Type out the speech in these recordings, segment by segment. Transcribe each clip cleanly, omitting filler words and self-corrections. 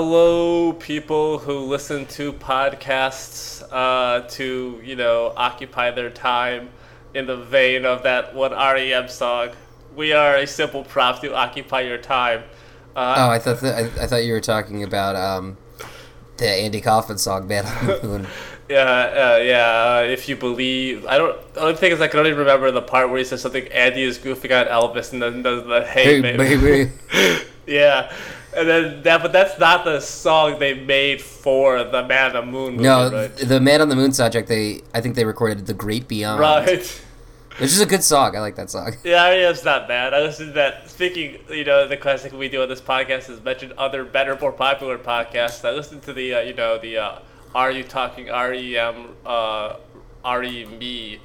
Hello, people who listen to podcasts to, you know, occupy their time in the vein of that one R.E.M. song. We are a simple prop to occupy your time. I thought you were talking about the Andy Kaufman song, Man on the Moon. Yeah, if you believe... The only thing is I can only remember the part where he says something, Andy is goofing on Elvis, and then does the, hey, baby. Yeah. And then but that's not the song they made for the Man on the Moon movie. No, right? The Man on the Moon soundtrack, I think they recorded The Great Beyond. Right. Which is a good song. I like that song. Yeah, I mean, it's not bad. I listened to that. Speaking, you know, the classic we do on this podcast is mention other better, more popular podcasts. I listened to the, you know, the Are You Talking R.E.M., R.E.M.E.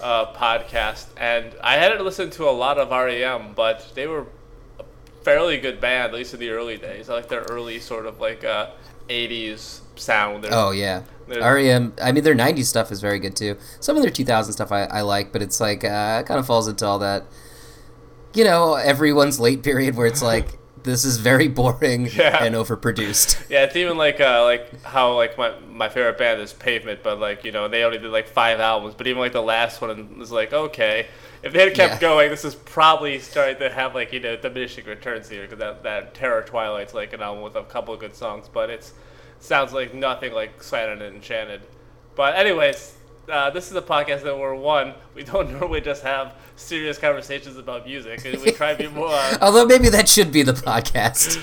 podcast. And I hadn't listened to a lot of R.E.M., but they were a fairly good band, at least in the early days. I like their early sort of like 80s sound. Oh, yeah. R.E.M., I mean, their 90s stuff is very good, too. Some of their 2000 stuff I like, but it's like, it kind of falls into all that, you know, everyone's late period where it's like, this is very boring and overproduced. Yeah, it's even like how like my favorite band is Pavement, but like, you know, they only did like 5 albums, but even like the last one was like, okay, if they had kept going, this is probably starting to have like, you know, diminishing returns here, because that Terror Twilight's like an album with a couple of good songs, but it sounds like nothing like Slanted and Enchanted. But anyways, this is a podcast that we're one. We don't normally just have serious conversations about music, and we try to be more. Although maybe that should be the podcast.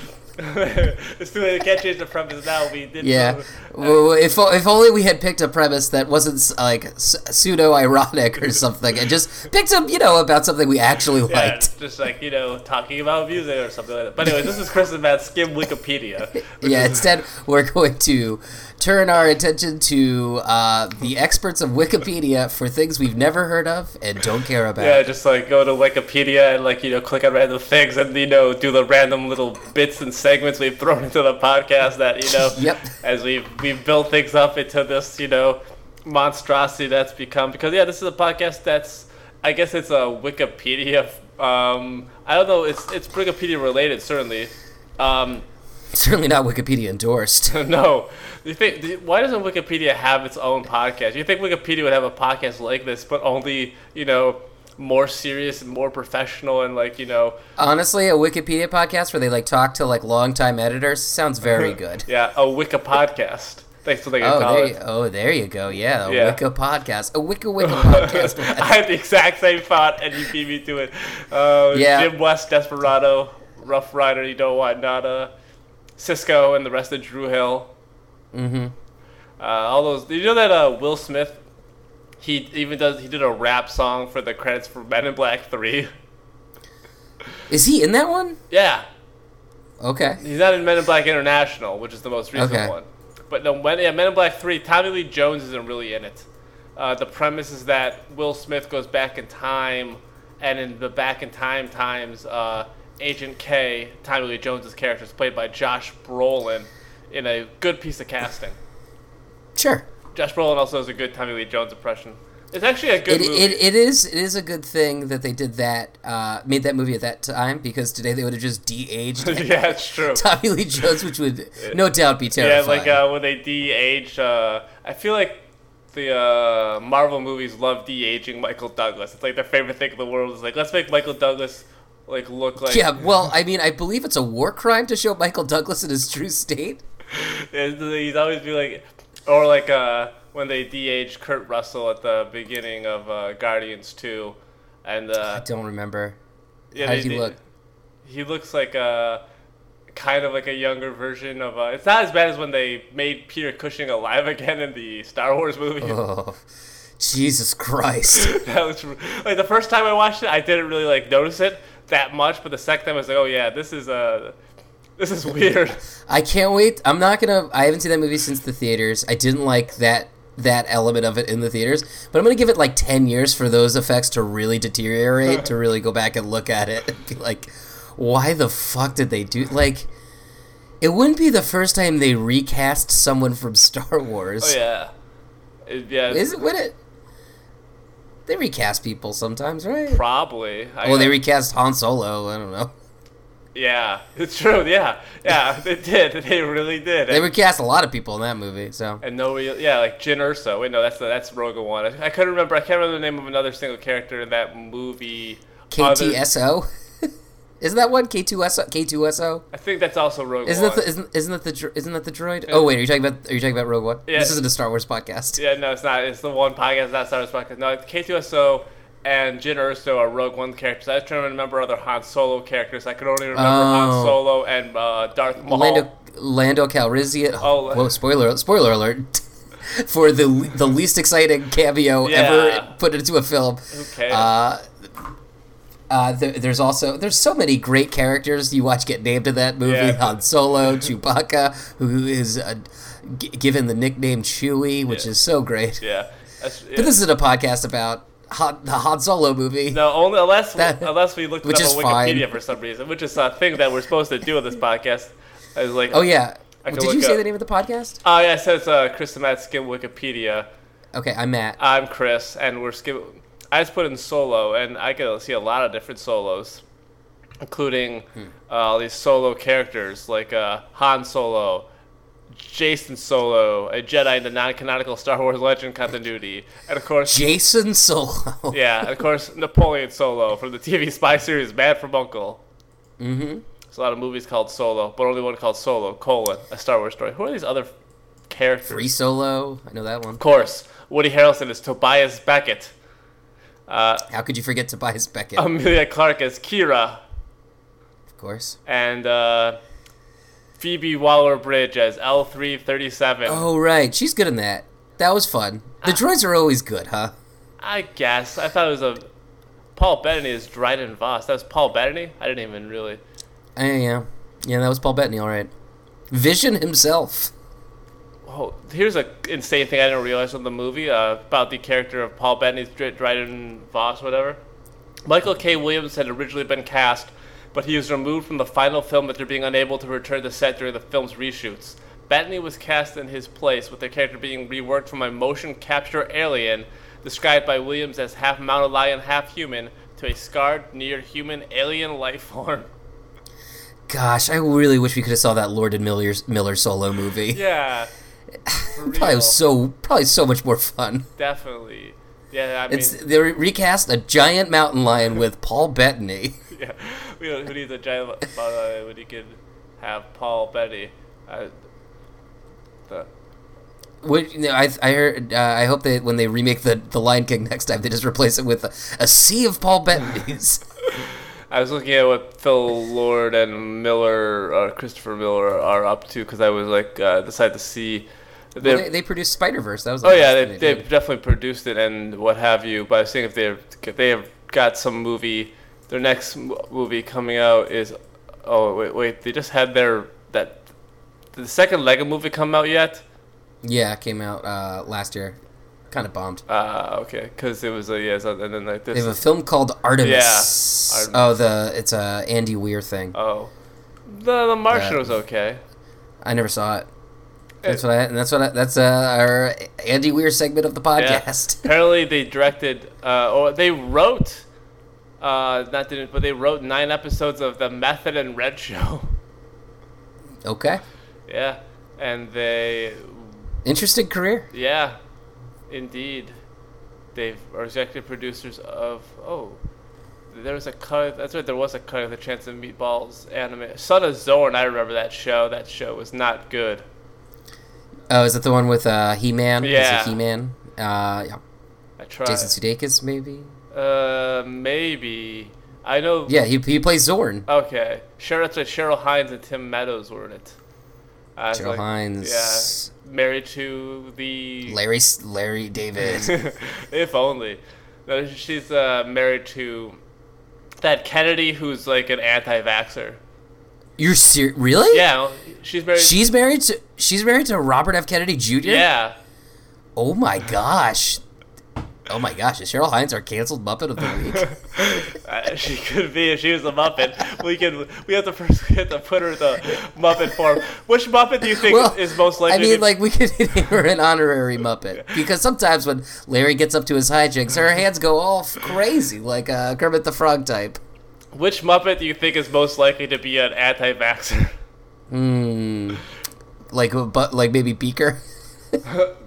It's too late. We can't change the premise now. We didn't. Yeah. Well, if only we had picked a premise that wasn't like pseudo ironic or something, and just picked up, you know, about something we actually liked. Yeah, just like, you know, talking about music or something like that. But anyway, this is Chris and Matt's Skim Wikipedia. Yeah. Instead, we're going to turn our attention to the experts of Wikipedia for things we've never heard of and don't care about. Yeah, just like go to Wikipedia and like, you know, click on random things and, you know, do the random little bits and segments we've thrown into the podcast that, you know, as we've built things up into this, you know, monstrosity that's become. Because, yeah, this is a podcast that's, I guess it's a Wikipedia, I don't know, it's Wikipedia related, certainly. Certainly not Wikipedia endorsed. No. You think, why doesn't Wikipedia have its own podcast? You think Wikipedia would have a podcast like this, but only, you know, more serious and more professional and like, you know. Honestly, a Wikipedia podcast where they like talk to like longtime editors sounds very good. Yeah, a Wiki podcast. Thanks for the there you go. Yeah, Wiki podcast. A Wiki podcast. I had the exact same thought, and you beat me to it. Jim West, Desperado, Rough Rider, You Don't Want Nada, Cisco, and the rest of Drew Hill. Mm-hmm. All those. You know that Will Smith, he did a rap song for the credits for Men in Black 3. Is he in that one? Yeah. Okay. He's not in Men in Black International, which is the most recent one. But no, Men in Black 3, Tommy Lee Jones isn't really in it. The premise is that Will Smith goes back in time, and in the back in time times, Agent K, Tommy Lee Jones' character, is played by Josh Brolin in a good piece of casting. Sure. Josh Brolin also has a good Tommy Lee Jones impression. It's actually a good movie. It is a good thing that they did that, made that movie at that time, because today they would have just de-aged yeah, it's true. Tommy Lee Jones, which would no doubt be terrifying. Yeah, like when they de-age, I feel like the Marvel movies love de-aging Michael Douglas. It's like their favorite thing in the world is like, let's make Michael Douglas like look like... Yeah, well, I mean, I believe it's a war crime to show Michael Douglas in his true state. He's always be like... Or like when they de-aged Kurt Russell at the beginning of Guardians 2, and I don't remember. Yeah, how does he look? He looks like kind of like a younger version of. It's not as bad as when they made Peter Cushing alive again in the Star Wars movie. Oh, Jesus Christ! That was like the first time I watched it, I didn't really like notice it that much, but the second time I was like, oh yeah, this is a. This is weird. I can't wait. I haven't seen that movie since the theaters. I didn't like that element of it in the theaters. But I'm going to give it like 10 years for those effects to really deteriorate, to really go back and look at it. And be like, why the fuck did they do... Like, it wouldn't be the first time they recast someone from Star Wars. Oh, yeah. Would it? They recast people sometimes, right? Probably. They recast Han Solo. I don't know. Yeah, it's true. Yeah, they did. They really did. They recast a lot of people in that movie. So and no, yeah, like Jyn Erso. Wait, no, that's Rogue One. I couldn't remember. I can't remember the name of another single character in that movie. K-2-S-O. Isn't that one K-2-S-O? I think that's also Rogue One. Isn't that the droid? Oh wait, are you talking about Rogue One? Yeah. This isn't a Star Wars podcast. Yeah, no, it's not. It's the one podcast, not Star Wars podcast. No, K-2-S-O and Jyn Erso are Rogue One characters. I was trying to remember other Han Solo characters. I could only remember Han Solo and Darth Maul. Lando Calrissian. Oh, whoa! Spoiler alert. For the least exciting cameo ever put into a film. Okay. There's so many great characters you watch get named in that movie. Yeah. Han Solo, Chewbacca, who is given the nickname Chewie, which is so great. Yeah. But this isn't a podcast about the Han Solo movie. No, only unless we looked it up on Wikipedia for some reason, which is a thing that we're supposed to do on this podcast. I was like, oh yeah. Did you say the name of the podcast? Oh yeah, it says Chris and Matt's Skim Wikipedia. Okay, I'm Matt. I'm Chris, and we're skimming. I just put in Solo, and I could see a lot of different Solos, including all these Solo characters like Han Solo, Jason Solo, a Jedi in the non-canonical Star Wars Legend continuity, and of course Jason Solo. Yeah, and of course Napoleon Solo from the TV spy series Man from U.N.C.L.E. Mm-hmm. There's a lot of movies called Solo, but only one called Solo: A Star Wars Story. Who are these other characters? Free Solo, I know that one. Of course, Woody Harrelson is Tobias Beckett. How could you forget Tobias Beckett? Amelia Clark as Kira. Of course. And Phoebe Waller-Bridge as L337. Oh, right. She's good in that. That was fun. The droids are always good, huh? I guess. I thought it was Paul Bettany is Dryden Vos. That was Paul Bettany? I didn't even really... Yeah. Yeah, that was Paul Bettany, all right. Vision himself. Oh, here's an insane thing I didn't realize from the movie about the character of Paul Bettany's Dryden Vos, whatever. Michael K. Williams had originally been cast, but he was removed from the final film after being unable to return to set during the film's reshoots. Bettany was cast in his place, with the character being reworked from a motion capture alien, described by Williams as half mounted lion, half human, to a scarred, near-human alien life form. Gosh, I really wish we could have saw that Lord and Miller Solo movie. Yeah. Probably so much more fun. Definitely, yeah. I mean, they recast a giant mountain lion with Paul Bettany. Yeah, who needs a giant mountain lion when you can have Paul Bettany? I heard. I hope that when they remake the Lion King next time, they just replace it with a sea of Paul Bettany's. I was looking at what Phil Lord and Miller, Christopher Miller, are up to because I was like decided to see. They produced Spider-Verse. That was the they definitely produced it and what have you. But I was thinking if they have got some movie, their next movie coming out is they just had did the second Lego movie come out yet? Yeah, it came out last year. Kind of bombed. Okay, because it was and then like this. They have a film called Artemis. Yeah. It's a Andy Weir thing. Oh, the Martian was okay. I never saw it. That's our Andy Weir segment of the podcast. Yeah. Apparently, they directed they wrote 9 episodes of the Method and Red show. Okay. Yeah, and they interesting career. Yeah. Indeed, they are executive producers of. Oh, there was a cut. That's right. There was a cut of the Chance of Meatballs anime. Son of Zorn. I remember that show. That show was not good. Oh, is it the one with He-Man? Yeah. Is it He-Man? Yeah. I tried. Jason Sudeikis, maybe. Maybe. I know. Yeah, he plays Zorn. Okay. Sure, that's right. Cheryl Hines and Tim Meadows were in it. Cheryl Hines. Yeah. Married to the Larry David. If only. No, she's married to that Kennedy who's like an anti-vaxxer. You're really? Yeah, she's married. She's married to Robert F. Kennedy Jr. Yeah. Oh my gosh. Oh my gosh, is Cheryl Hines our canceled Muppet of the Week? She could be if she was a Muppet. We have to put her in the Muppet form. Which Muppet do you think is most likely? I mean, we could name her an honorary Muppet. Because sometimes when Larry gets up to his hijinks, her hands go all crazy, like a Kermit the Frog type. Which Muppet do you think is most likely to be an anti-vaxxer? Like maybe Beaker.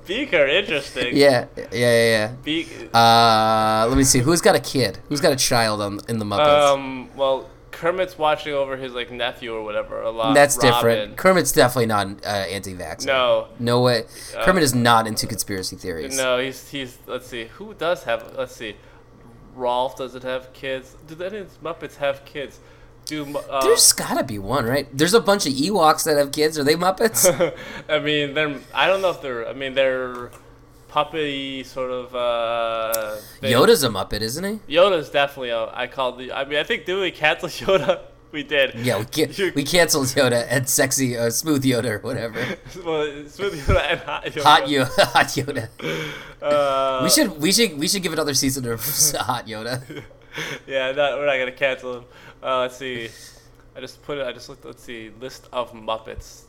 Beaker, interesting. Yeah. Let me see. Who's got a kid? Who's got a child in the Muppets? Well, Kermit's watching over his nephew or whatever. That's Robin. Different. Kermit's definitely not anti-vax. No way. Kermit is not into conspiracy theories. No, he's. Let's see. Who does have? Let's see. Rolf doesn't have kids. Do the Muppets have kids? There's gotta be one, right? There's a bunch of Ewoks that have kids. Are they Muppets? I mean, I don't know if they're. I mean, they're puppety sort of. Yoda's a Muppet, isn't he? Yoda's definitely a. I think did we cancel Yoda? We did. Yeah, we canceled Yoda and sexy smooth Yoda or whatever. Well, smooth Yoda and hot Yoda. Hot Yoda. We should give another season to hot Yoda. Yeah, we're not gonna cancel him. Let's see. I just looked. Let's see. List of Muppets.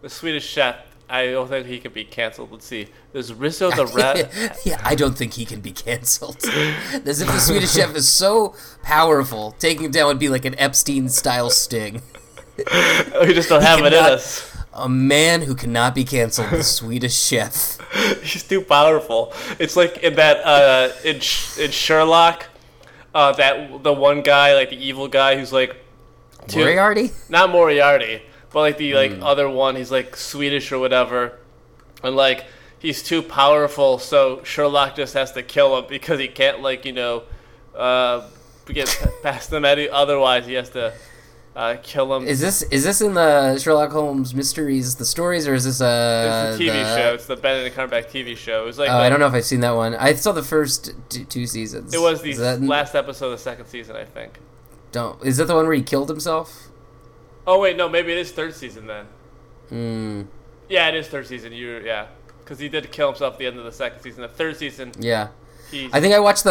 The Swedish Chef. I don't think he can be canceled. Let's see. There's Rizzo the Rat. Yeah, I don't think he can be canceled. As if the Swedish Chef is so powerful, taking him down would be like an Epstein-style sting. We just don't have it in us. A man who cannot be canceled, the Swedish Chef. He's too powerful. It's like in that in Sherlock. That the one guy, like the evil guy, who's like Moriarty? Not Moriarty, but like the other one. He's like Swedish or whatever, and like he's too powerful, so Sherlock just has to kill him because he can't get past them otherwise he has to kill him. Is this in the Sherlock Holmes mysteries, the stories, or is this It's a TV show. It's the Benedict Cumberbatch TV show. It's like I don't know if I've seen that one. I saw the first two seasons. It was the last episode of the second season, I think. Is that the one where he killed himself? Oh wait, no, maybe it is third season then. Yeah, it is third season. Because he did kill himself at the end of the second season. The third season. Yeah. I think I watched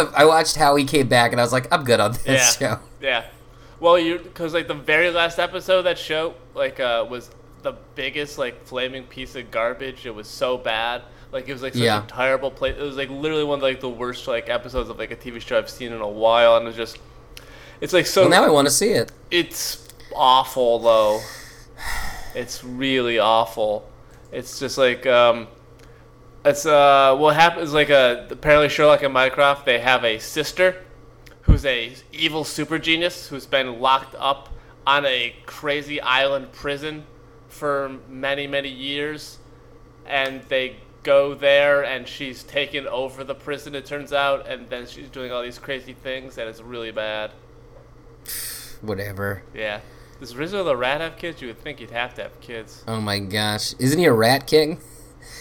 how he came back, and I was like, I'm good on this show. Yeah. Well, because the very last episode of that show, was the biggest flaming piece of garbage. It was so bad, it was such a terrible place. It was literally one of the worst episodes of a TV show I've seen in a while, and it was just, it's so. Well, now I want to see it. It's awful though. It's really awful. It's just it's what happens apparently Sherlock and Mycroft, they have a sister who's a evil super genius who's been locked up on a crazy island prison for many, many years. And they go there, and she's taken over the prison, it turns out, and then she's doing all these crazy things, and it's really bad. Whatever. Yeah. Does Rizzo the Rat have kids? You would think he'd have to have kids. Oh my gosh. Isn't he a rat king?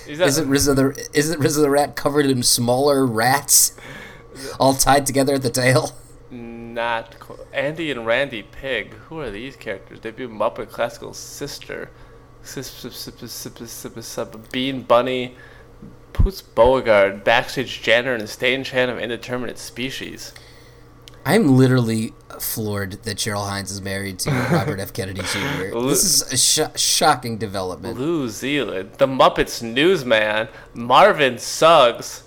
Isn't Rizzo the Rat covered in smaller rats? All tied together at the tail. Not cool. Andy and Randy Pig. Who are these characters? They'd be Muppet Classical's sister. Bean Bunny. Poots Beauregard. Backstage Janner and stagehand of Indeterminate Species. I'm literally floored that Cheryl Hines is married to Robert F. Kennedy Jr. This is a shocking development. Blue Zealand. The Muppets Newsman. Marvin Suggs.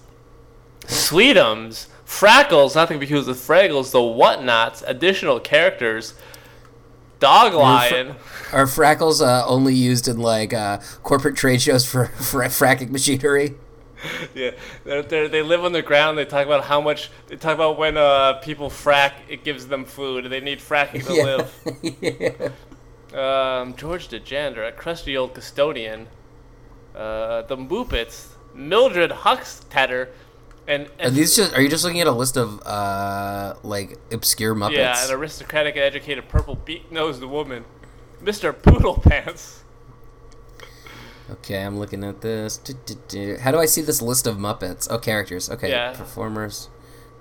Sweetums. Frackles, not to be confused with Fraggles, the Whatnots, additional characters, Dog Lion. Are Frackles only used in corporate trade shows for fracking machinery? Yeah, they live on the ground. They talk about when people frack, it gives them food. They need fracking to live. Yeah. George DeGander, a crusty old custodian, the Muppets, Mildred Huckstetter. And are you just looking at a list of obscure Muppets? Yeah, an aristocratic and educated purple beak-nosed woman, Mr. Poodle Pants. Okay, I'm looking at this. How do I see this list of Muppets? Oh, characters. Okay, yeah. Performers,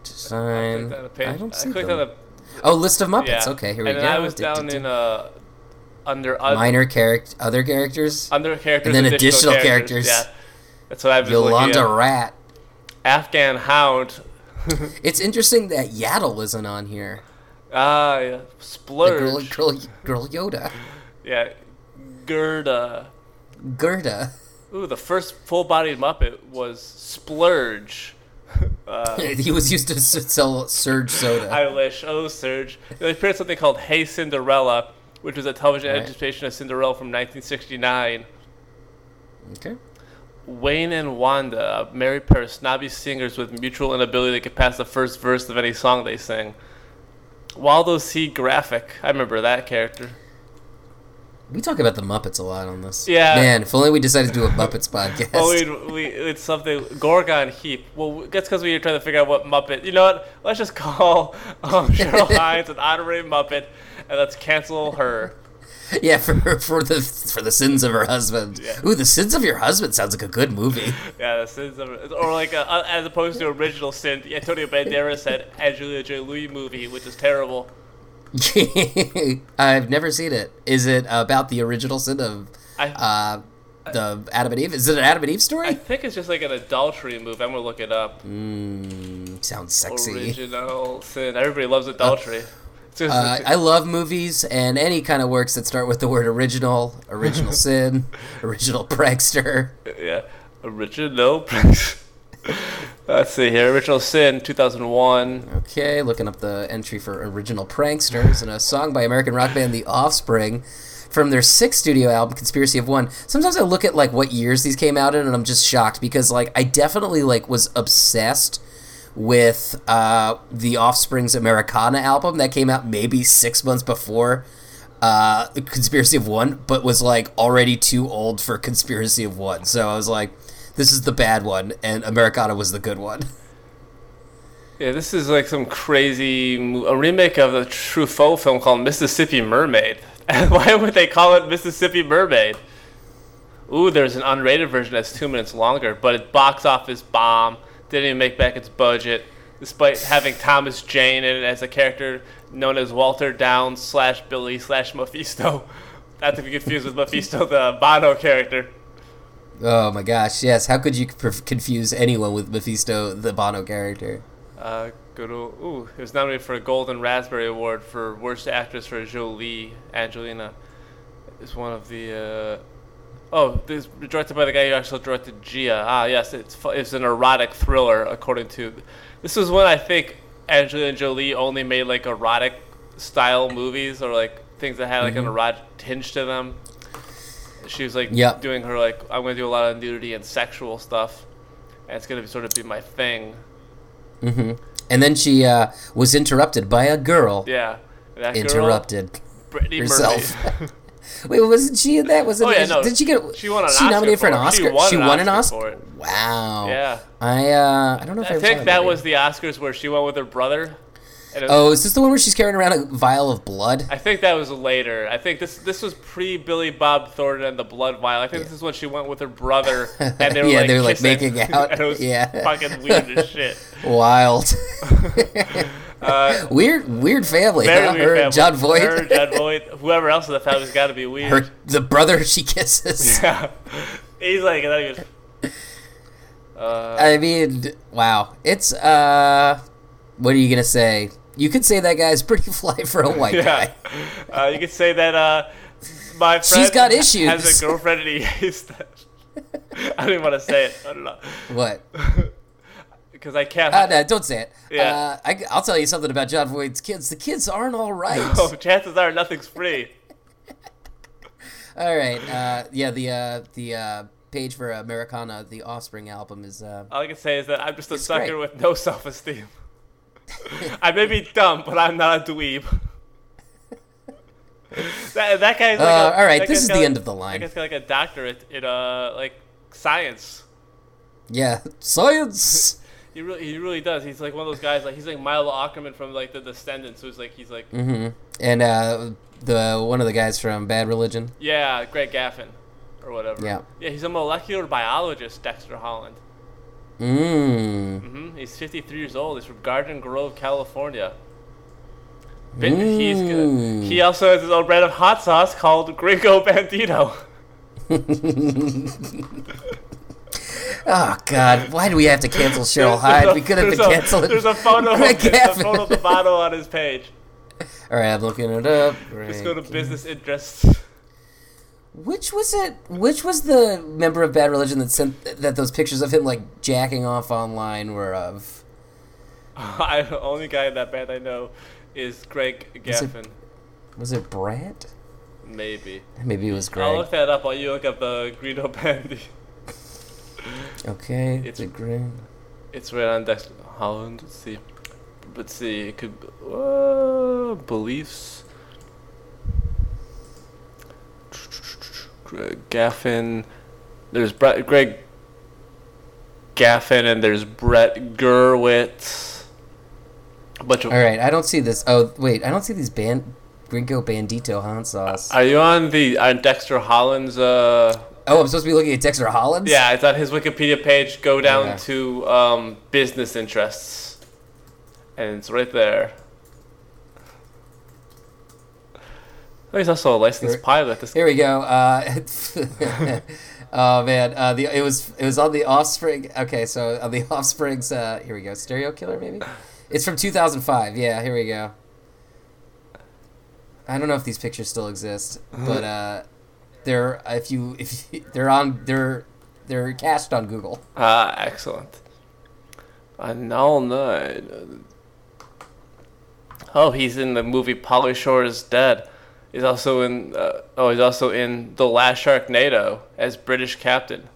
design. I don't see them. Oh, list of Muppets. Yeah. Okay, here we go. And I was down in under minor character, other characters, and then additional characters. Yeah, that's what I've been looking at. Yolanda Rat. Afghan Hound. It's interesting that Yaddle isn't on here. Yeah. Splurge. Girl Yoda. Yeah. Gerda. Ooh, the first full-bodied Muppet was Splurge. He was used to sell Surge soda. I wish. Oh, Surge. They appeared in something called Hey Cinderella, which was a television adaptation of Cinderella from 1969. Okay. Wayne and Wanda, a married pair of snobby singers with mutual inability to pass the first verse of any song they sing. Waldo C. Graphic. I remember that character. We talk about the Muppets a lot on this. Yeah. Man, if only we decided to do a Muppets podcast. Oh, it's something. Gorgon Heap. Well, that's because we were trying to figure out what Muppet. You know what? Let's just call Cheryl Hines an honorary Muppet, and let's cancel her. Yeah, for the sins of her husband. Yeah. Ooh, The Sins of Your Husband sounds like a good movie. Yeah, The Sins of... Or like, as opposed to Original Sin, Antonio Banderas said Angelina Jolie movie, which is terrible. I've never seen it. Is it about the original sin of the Adam and Eve? Is it an Adam and Eve story? I think it's just like an adultery movie. I'm going to look it up. Sounds sexy. Original Sin. Everybody loves adultery. I love movies and any kind of works that start with the word original sin, original prankster. Yeah, original prankster. Let's see here. Original Sin, 2001. Okay, looking up the entry for Original Pranksters and a song by American rock band The Offspring from their 6th studio album, Conspiracy of One. Sometimes I look at like what years these came out in and I'm just shocked because like I definitely like was obsessed with The Offspring's Americana album that came out maybe 6 months before Conspiracy of One, but was like already too old for Conspiracy of One. So I was like, this is the bad one, and Americana was the good one. Yeah, this is like some crazy... A remake of a Truffaut film called Mississippi Mermaid. Why would they call it Mississippi Mermaid? Ooh, there's an unrated version that's 2 minutes longer, but it box office bomb. Didn't even make back its budget, despite having Thomas Jane in it as a character known as Walter Downs /Billy/ Mephisto. Not to be confused with Mephisto, the Bono character. Oh my gosh, yes. How could you confuse anyone with Mephisto, the Bono character? It was nominated for a Golden Raspberry Award for Worst Actress for Jolie. Angelina is one of the... this is directed by the guy who actually directed Gia. Ah, yes, it's an erotic thriller, according to... This is when I think Angelina Jolie only made, like, erotic-style movies or, like, things that had, like, an erotic tinge to them. She was, like, doing her, like, I'm going to do a lot of nudity and sexual stuff, and it's going to sort of be my thing. Mm-hmm. And then she was interrupted by a girl. Yeah. That interrupted girl, Brittany herself. Wait, wasn't she in that? Did she get? She won an Oscar. Nominated for an Oscar. She won an Oscar. For it. Wow. Yeah. I don't know if I think that was the Oscars where she went with her brother. Is this the one where she's carrying around a vial of blood? I think that was later. I think this was pre Billy Bob Thornton and the blood vial. I think this is when she went with her brother, and they were like they were kissing, like making out. And it was fucking weird as shit. Wild. Weird family. Very weird family. John Voight. Her, John Voight. Whoever else in the family's got to be weird. The brother she kisses. Yeah. He's like, I mean, wow. It's, what are you going to say? You could say that guy's pretty fly for a white guy. You could say that my friend... She's got issues. ...has a girlfriend and he hates that. I didn't want to say it. I don't know. What? Because I can't... no, don't say it. Yeah. I'll tell you something about John Voight's kids. The kids aren't all right. No, chances are nothing's free. All right. The page for Americana, the Offspring album is... all I can say is that I'm just a sucker with no self-esteem. I may be dumb, but I'm not a dweeb. that guy's like... all right, this is the end of the line. That guy's got like a doctorate in like science. Yeah, science! He really does. He's like one of those guys. Like he's like Milo Ackerman from like The Descendants. Who's like he's like. Mm-hmm. And the one of the guys from Bad Religion. Yeah, Greg Gaffin, or whatever. Yeah. Yeah, he's a molecular biologist, Dexter Holland. Mm. Hmm. He's 53 years old. He's from Garden Grove, California. He's good. He also has his own brand of hot sauce called Gringo Bandito. Oh, God. Why do we have to cancel Cheryl Hyde? We could have been canceling There's a photo of the bottle on his page. All right, I'm looking it up. Just go to business interests. Which was it? Which was the member of Bad Religion that sent that those pictures of him like jacking off online were of? The only guy in that band I know is Greg Gaffin. Was it Brad? Maybe it was Greg. I'll look that up while you look up the Gringo Bandito. Okay, it's Greg. It's right on Dexter Holland. Let's see. It could beliefs. Greg Gaffin, there's Greg Gaffin, and there's Brett Gurwitz. All right, I don't see this. Oh wait, I don't see these Gringo Bandito hot sauce. Are you on the Dexter Holland's? Oh, I'm supposed to be looking at Dexter Holland's? Yeah, it's on his Wikipedia page. Go down to business interests, and it's right there. He's also a licensed pilot. Here we go. Oh man, it was on The Offspring. Okay, so on The Offspring's here we go. Stereo Killer, maybe. It's from 2005. Yeah, here we go. I don't know if these pictures still exist, but they're they're cached on Google. Ah, excellent. And all night. Oh, he's in the movie Polly Shore is Dead. He's also in. He's also in The Last Sharknado as British captain.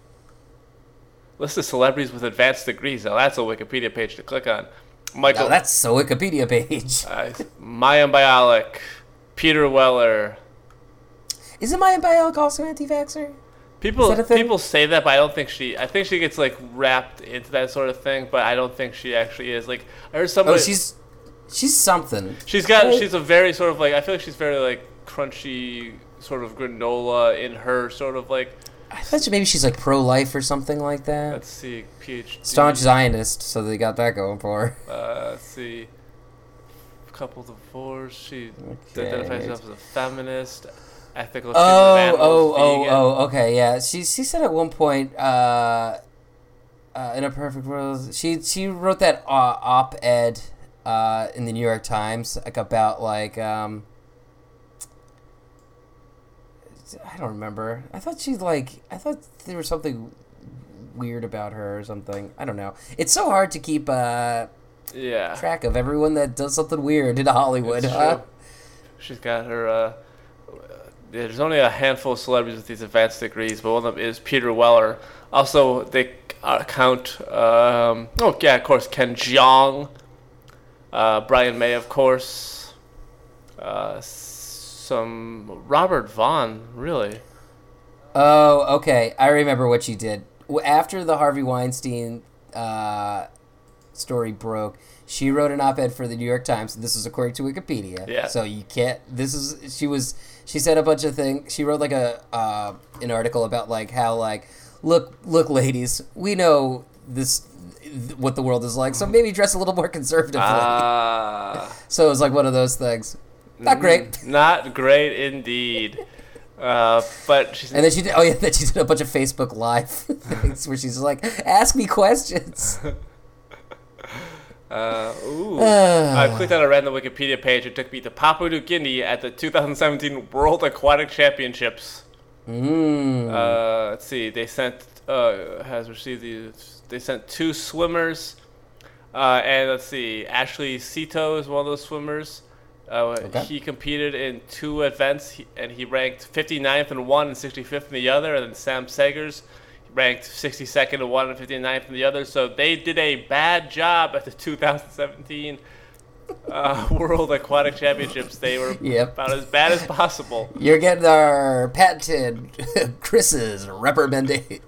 List of celebrities with advanced degrees. Now that's a Wikipedia page to click on. Michael. Now that's a Wikipedia page. Mayim Bialik, Peter Weller. Isn't Mayim Bialik also anti-vaxxer? People say that, but I don't think she. I think she gets like wrapped into that sort of thing, but I don't think she actually is. Like I heard somebody. Oh, she's something. She's a very sort of like. I feel like she's very like. Crunchy sort of granola in her sort of like. I thought maybe she's like pro-life or something like that. Let's see, PhD. Staunch Zionist, so they got that going for her. Let's see, couple divorce. She identifies herself as a feminist, ethical. Okay, yeah. She said at one point, in a perfect world, she wrote that op-ed in the New York Times like about like. I don't remember. I thought there was something weird about her or something. I don't know. It's so hard to keep track of everyone that does something weird in Hollywood. Huh? She's got her. There's only a handful of celebrities with these advanced degrees, but one of them is Peter Weller. Also, they count. Of course, Ken Jeong, Brian May, of course. Some Robert Vaughn, really. Oh, okay. I remember what she did. After the Harvey Weinstein story broke, she wrote an op-ed for the New York Times. This is according to Wikipedia. Yeah. So you can't. She said a bunch of things. She wrote like an article about like how like look ladies, we know this. What the world is like. So maybe dress a little more conservatively. So it was like one of those things. Not great. Not great indeed. But she's... And then she did a bunch of Facebook Live things where she's like, ask me questions. I clicked on a random Wikipedia page. It took me to Papua New Guinea at the 2017 World Aquatic Championships. Let's see. They sent They sent two swimmers. And let's see. Ashley Sito is one of those swimmers. He competed in two events, and he ranked 59th in one and 65th in the other. And then Sam Segers ranked 62nd in one and 59th in the other. So they did a bad job at the 2017 World Aquatic Championships. They were about as bad as possible. You're getting our patented Chris's reprimanding.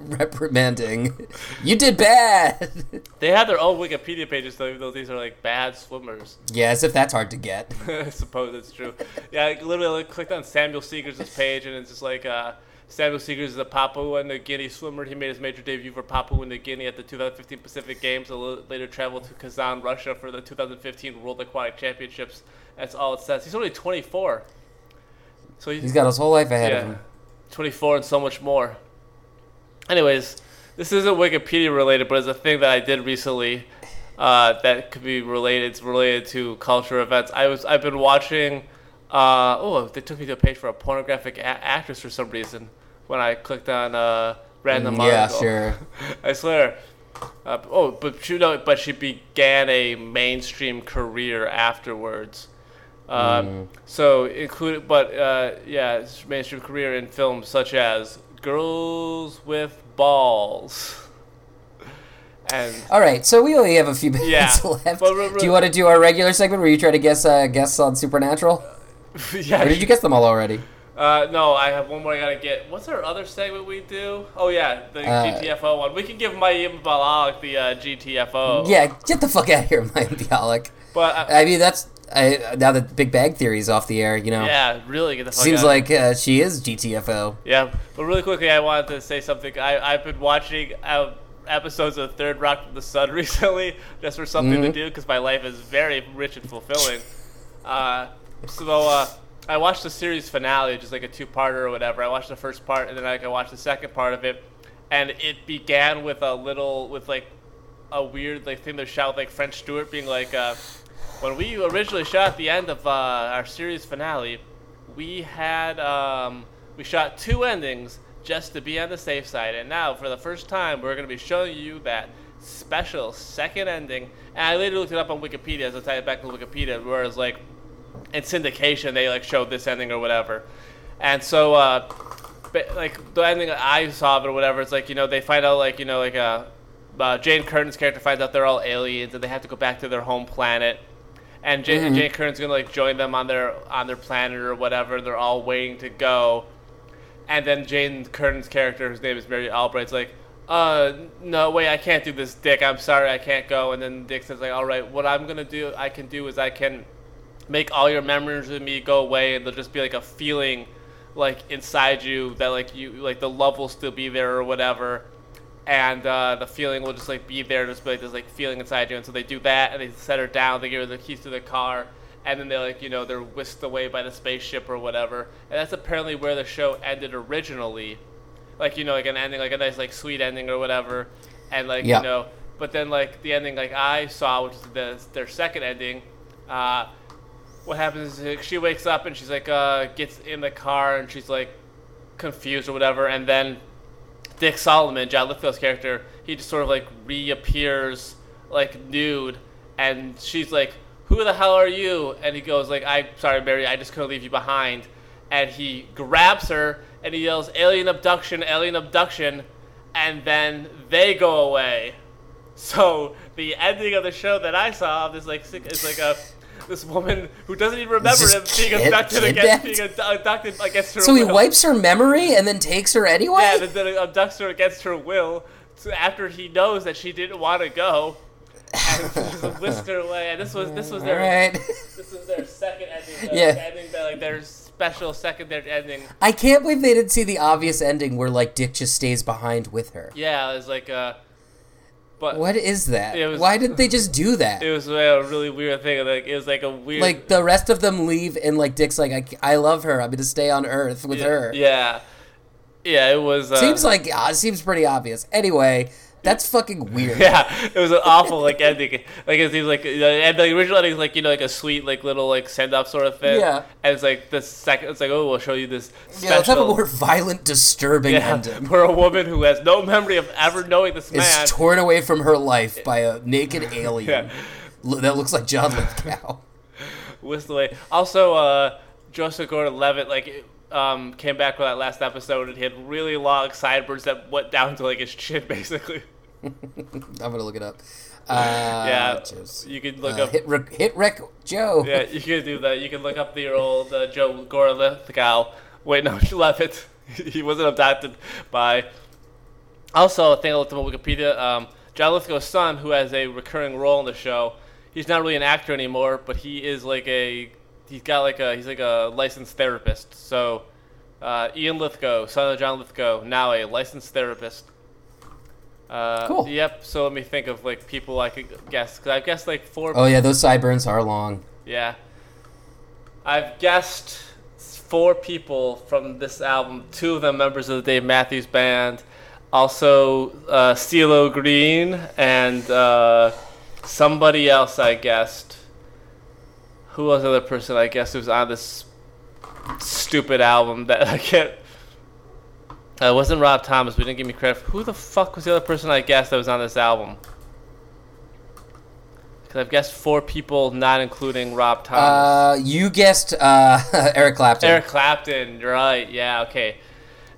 You did bad. They have their own Wikipedia pages, though, even though these are like bad swimmers. Yeah, as if that's hard to get. I suppose that's true. Yeah, I literally clicked on Samuel Segers' page, and it's just like Samuel Segers is a Papua New Guinea swimmer. He made his major debut for Papua New Guinea at the 2015 Pacific Games and later traveled to Kazan, Russia for the 2015 World Aquatic Championships. That's all it says. He's only 24. So he's got his whole life ahead of him. 24 and so much more. Anyways, this isn't Wikipedia related, but it's a thing that I did recently that could be related. It's related to culture events. I've been watching They took me to a page for a pornographic actress for some reason when I clicked on random article. Yeah, sure. I swear. But she began a mainstream career afterwards. It's mainstream career in films such as Girls with Balls. And all right, so we only have a few minutes left. Do you want to do our regular segment where you try to guess guests on Supernatural? Yeah. Or did you guess them all already? No, I have one more I got to get. What's our other segment we do? Oh, yeah, the GTFO one. We can give Mayim Bialik the GTFO. Yeah, get the fuck out of here, Mayim Bialik. But I mean, that's... now that Big Bang Theory is off the air, you know. Yeah, really get the fuck seems out. Like she is GTFO. Yeah, but really quickly, I wanted to say something. I've been watching episodes of Third Rock from the Sun recently, just for something to do, because my life is very rich and fulfilling. So I watched the series finale, just like a two-parter or whatever. I watched the first part, and then I watched the second part of it, and it began with a weird thing they shout, like French Stewart being like. When we originally shot the end of our series finale, we had we shot two endings just to be on the safe side. And now, for the first time, we're going to be showing you that special second ending. And I later looked it up on Wikipedia, as I tied it back to Wikipedia, where it's like in syndication they like showed this ending or whatever. And so, like the ending I saw of it or whatever, it's like they find out Jane Curtin's character finds out they're all aliens and they have to go back to their home planet. And Jane Curtin's gonna join them on their planet or whatever. They're all waiting to go, and then Jane Curtin's character, whose name is Mary Albright's, like, no, wait, I can't do this, Dick. I'm sorry, I can't go." And then Dick says, "Like, all right, what I'm gonna do, I can do is I can make all your memories of me go away, and there'll just be like a feeling, like inside you that like you like the love will still be there or whatever." And the feeling will just like be there, just be like this like feeling inside you. And so they do that, and they set her down. They give her the keys to the car, and then they they're whisked away by the spaceship or whatever. And that's apparently where the show ended originally, like an ending, like a nice like sweet ending or whatever. And but then like the ending like I saw, which is their second ending. What happens is she wakes up and she's like gets in the car and she's like confused or whatever, and then. Dick Solomon, John Lithgow's character, he just sort of like reappears like nude, and she's like, "Who the hell are you?" And he goes like, "I'm sorry, Mary, I just couldn't leave you behind." And he grabs her and he yells, "Alien abduction, alien abduction," and then they go away. So the ending of the show that I saw is like this woman who doesn't even remember him being abducted against her will. So he wipes her memory and then takes her anyway? Yeah, and then abducts her against her will after he knows that she didn't want to go. And just whisked her away. And this was their second ending. Their special secondary ending. I can't believe they didn't see the obvious ending where like Dick just stays behind with her. Yeah, it was like... But what is that? Why didn't they just do that? It was a really weird thing. Like it was like a weird. Like the rest of them leave, and like Dick's like, "I love her. I'm gonna stay on Earth with her." Yeah, yeah. It was. Seems pretty obvious. Anyway, that's fucking weird. Yeah, it was an awful like ending. Like it seems like and the original ending is like like a sweet like little like send up sort of thing. Yeah. And it's like the second. It's like we'll show you this. Special... Yeah, let's have a more violent, disturbing ending. For a woman who has no memory of ever knowing this man is torn away from her life by a naked alien that looks like John Lithgow. Whisked away. Also, Joseph Gordon-Levitt came back for that last episode and he had really long sideburns that went down to like his chin, basically. I'm gonna look it up. You can look up Hit Wreck Joe. Yeah, you can do that. You can look up the old Joe Gordon-Levitt. Wait, no, Levitt. He wasn't abducted by. Also, a thing I looked up on Wikipedia. John Lithgow's son, who has a recurring role in the show, he's not really an actor anymore, but he is like a. He's like a licensed therapist. So, Ian Lithgow, son of John Lithgow, now a licensed therapist. Cool. Yep. So let me think of like people I could guess. Cause I've guessed like four. Oh yeah, those sideburns are long. Yeah. I've guessed four people from this album. Two of them members of the Dave Matthews Band. Also, CeeLo Green and somebody else I guessed. Who was the other person I guess who's on this stupid album that I can't. It wasn't Rob Thomas, but he didn't give me credit. Who the fuck was the other person I guessed that was on this album? Because I've guessed four people, not including Rob Thomas. You guessed Eric Clapton. Eric Clapton, right. Yeah, okay.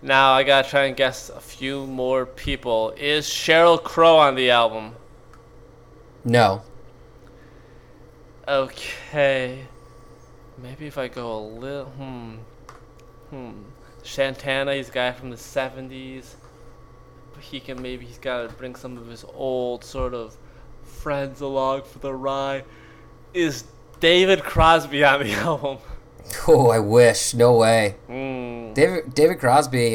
Now I got to try and guess a few more people. Is Sheryl Crow on the album? No. Okay. Maybe if I go a little... Santana, he's a guy from the 70s. He can maybe... He's got to bring some of his old sort of friends along for the ride. Is David Crosby on the album? Oh, I wish. No way. David Crosby,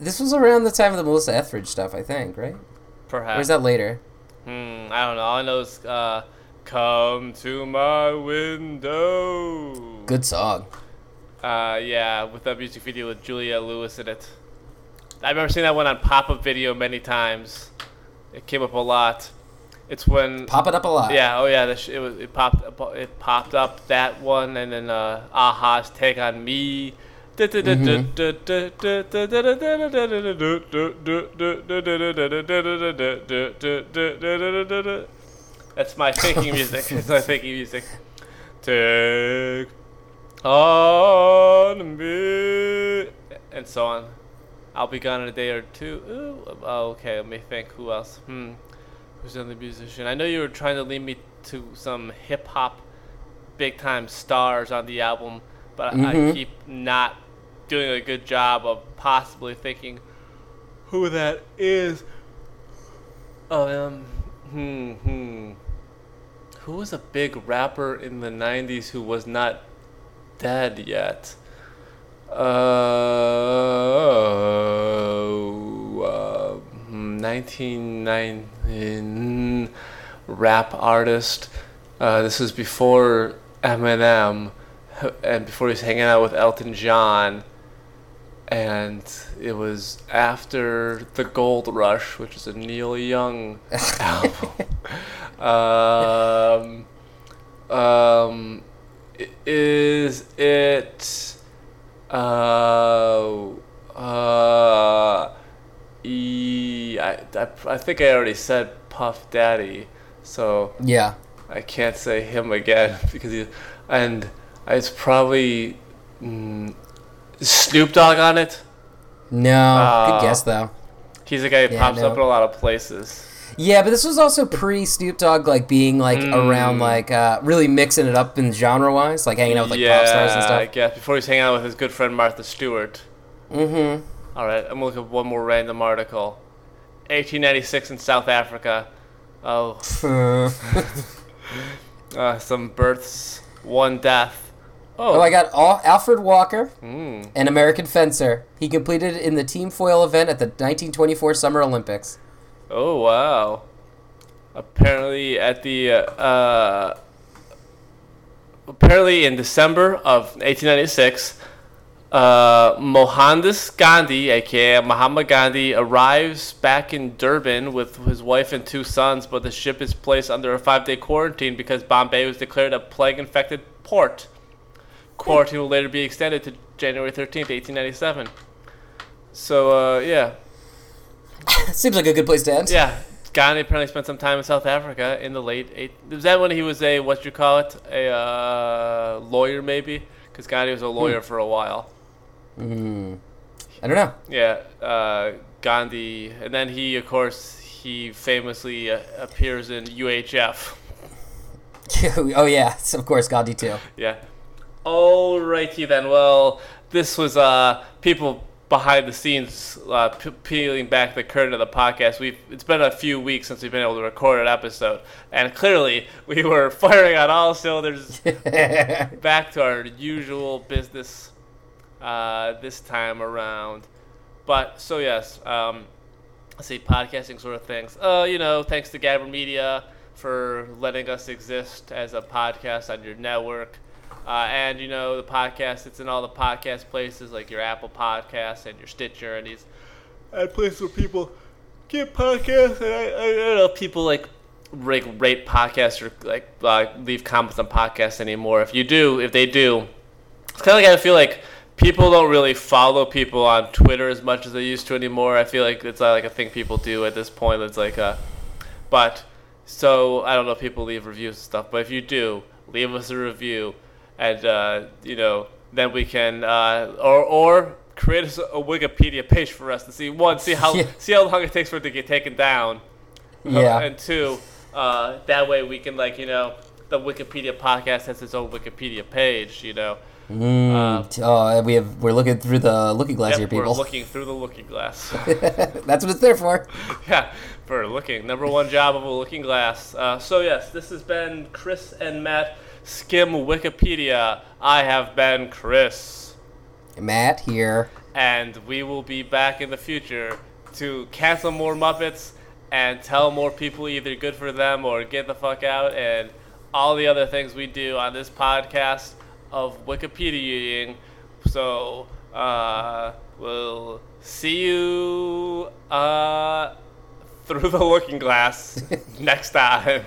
this was around the time of the Melissa Etheridge stuff, I think, right? Perhaps. Or is that later? I don't know. All I know is Come to My Window. Good song. Yeah, with that music video with Julia Lewis in it. I remember seeing that one on Pop-Up Video many times. It came up a lot. It's when pop it up a lot. Yeah, oh yeah, it popped up that one, and then Aha's Take on Me. Mm-hmm. That's my thinking music. It's my thinking music. Take on me, and so on. I'll be gone in a day or two. Ooh, okay, let me think. Who else? Who's another musician? I know you were trying to lead me to some hip-hop big-time stars on the album, but I keep not doing a good job of possibly thinking who that is. Who was a big rapper in the 90s who was not dead yet? Oh... 1990 rap artist. This is before Eminem and before he was hanging out with Elton John, and it was after The Gold Rush, which is a Neil Young album. Is it I think I already said Puff Daddy, so yeah, I can't say him again because it's probably Snoop Dogg on it. No, good guess though. He's a guy who pops up in a lot of places. Yeah, but this was also pre Snoop Dogg, like being like around, like really mixing it up in genre wise, like hanging out with like pop stars and stuff. I guess before he's hanging out with his good friend Martha Stewart. Mm-hmm. All right, I'm going to look at one more random article. 1896 in South Africa. Oh. Some births, one death. Oh, I got Alfred Walker, an American fencer. He competed in the team foil event at the 1924 Summer Olympics. Oh, wow. Apparently at the... apparently in December of 1896... Mohandas Gandhi, aka Mahatma Gandhi, arrives back in Durban with his wife and two sons, but the ship is placed under a 5-day quarantine because Bombay was declared a plague-infected port. Quarantine will later be extended to January 13th, 1897. So, yeah. Seems like a good place to end. Yeah. Gandhi apparently spent some time in South Africa in the late 80s. Was that when he was a, lawyer maybe? Because Gandhi was a lawyer for a while. I don't know. Yeah, Gandhi, and then he, of course, he famously appears in UHF. Oh yeah, of course, Gandhi too. Yeah. Alrighty then. Well, this was people behind the scenes peeling back the curtain of the podcast. It's been a few weeks since we've been able to record an episode, and clearly we were firing on all cylinders. Back to our usual business. This time around. But, so yes, let's see, podcasting sort of things. Thanks to Gabber Media for letting us exist as a podcast on your network. And, the podcast, it's in all the podcast places, like your Apple Podcasts and your Stitcher and these places where people get podcasts. And I don't know, people like rate podcasts or leave comments on podcasts anymore. If they do... It's kind of like, I feel like people don't really follow people on Twitter as much as they used to anymore. I feel like it's not like a thing people do at this point. It's like a, but so I don't know if people leave reviews and stuff, but if you do, leave us a review, and you know, then we can or create a Wikipedia page for us to see see how long it takes for it to get taken down. Yeah. And two, that way we can, like, you know, the Wikipedia podcast has its own Wikipedia page, you know. We're looking through the looking glass here, people. We're looking through the looking glass. That's what it's there for. Yeah, for looking. Number one job of a looking glass. So yes, this has been Chris and Matt Skim Wikipedia. I have been Chris. Matt here. And we will be back in the future to cancel more Muppets and tell more people either good for them or get the fuck out and all the other things we do on this podcast of Wikipedia-ing. So we'll see you through the looking glass next time.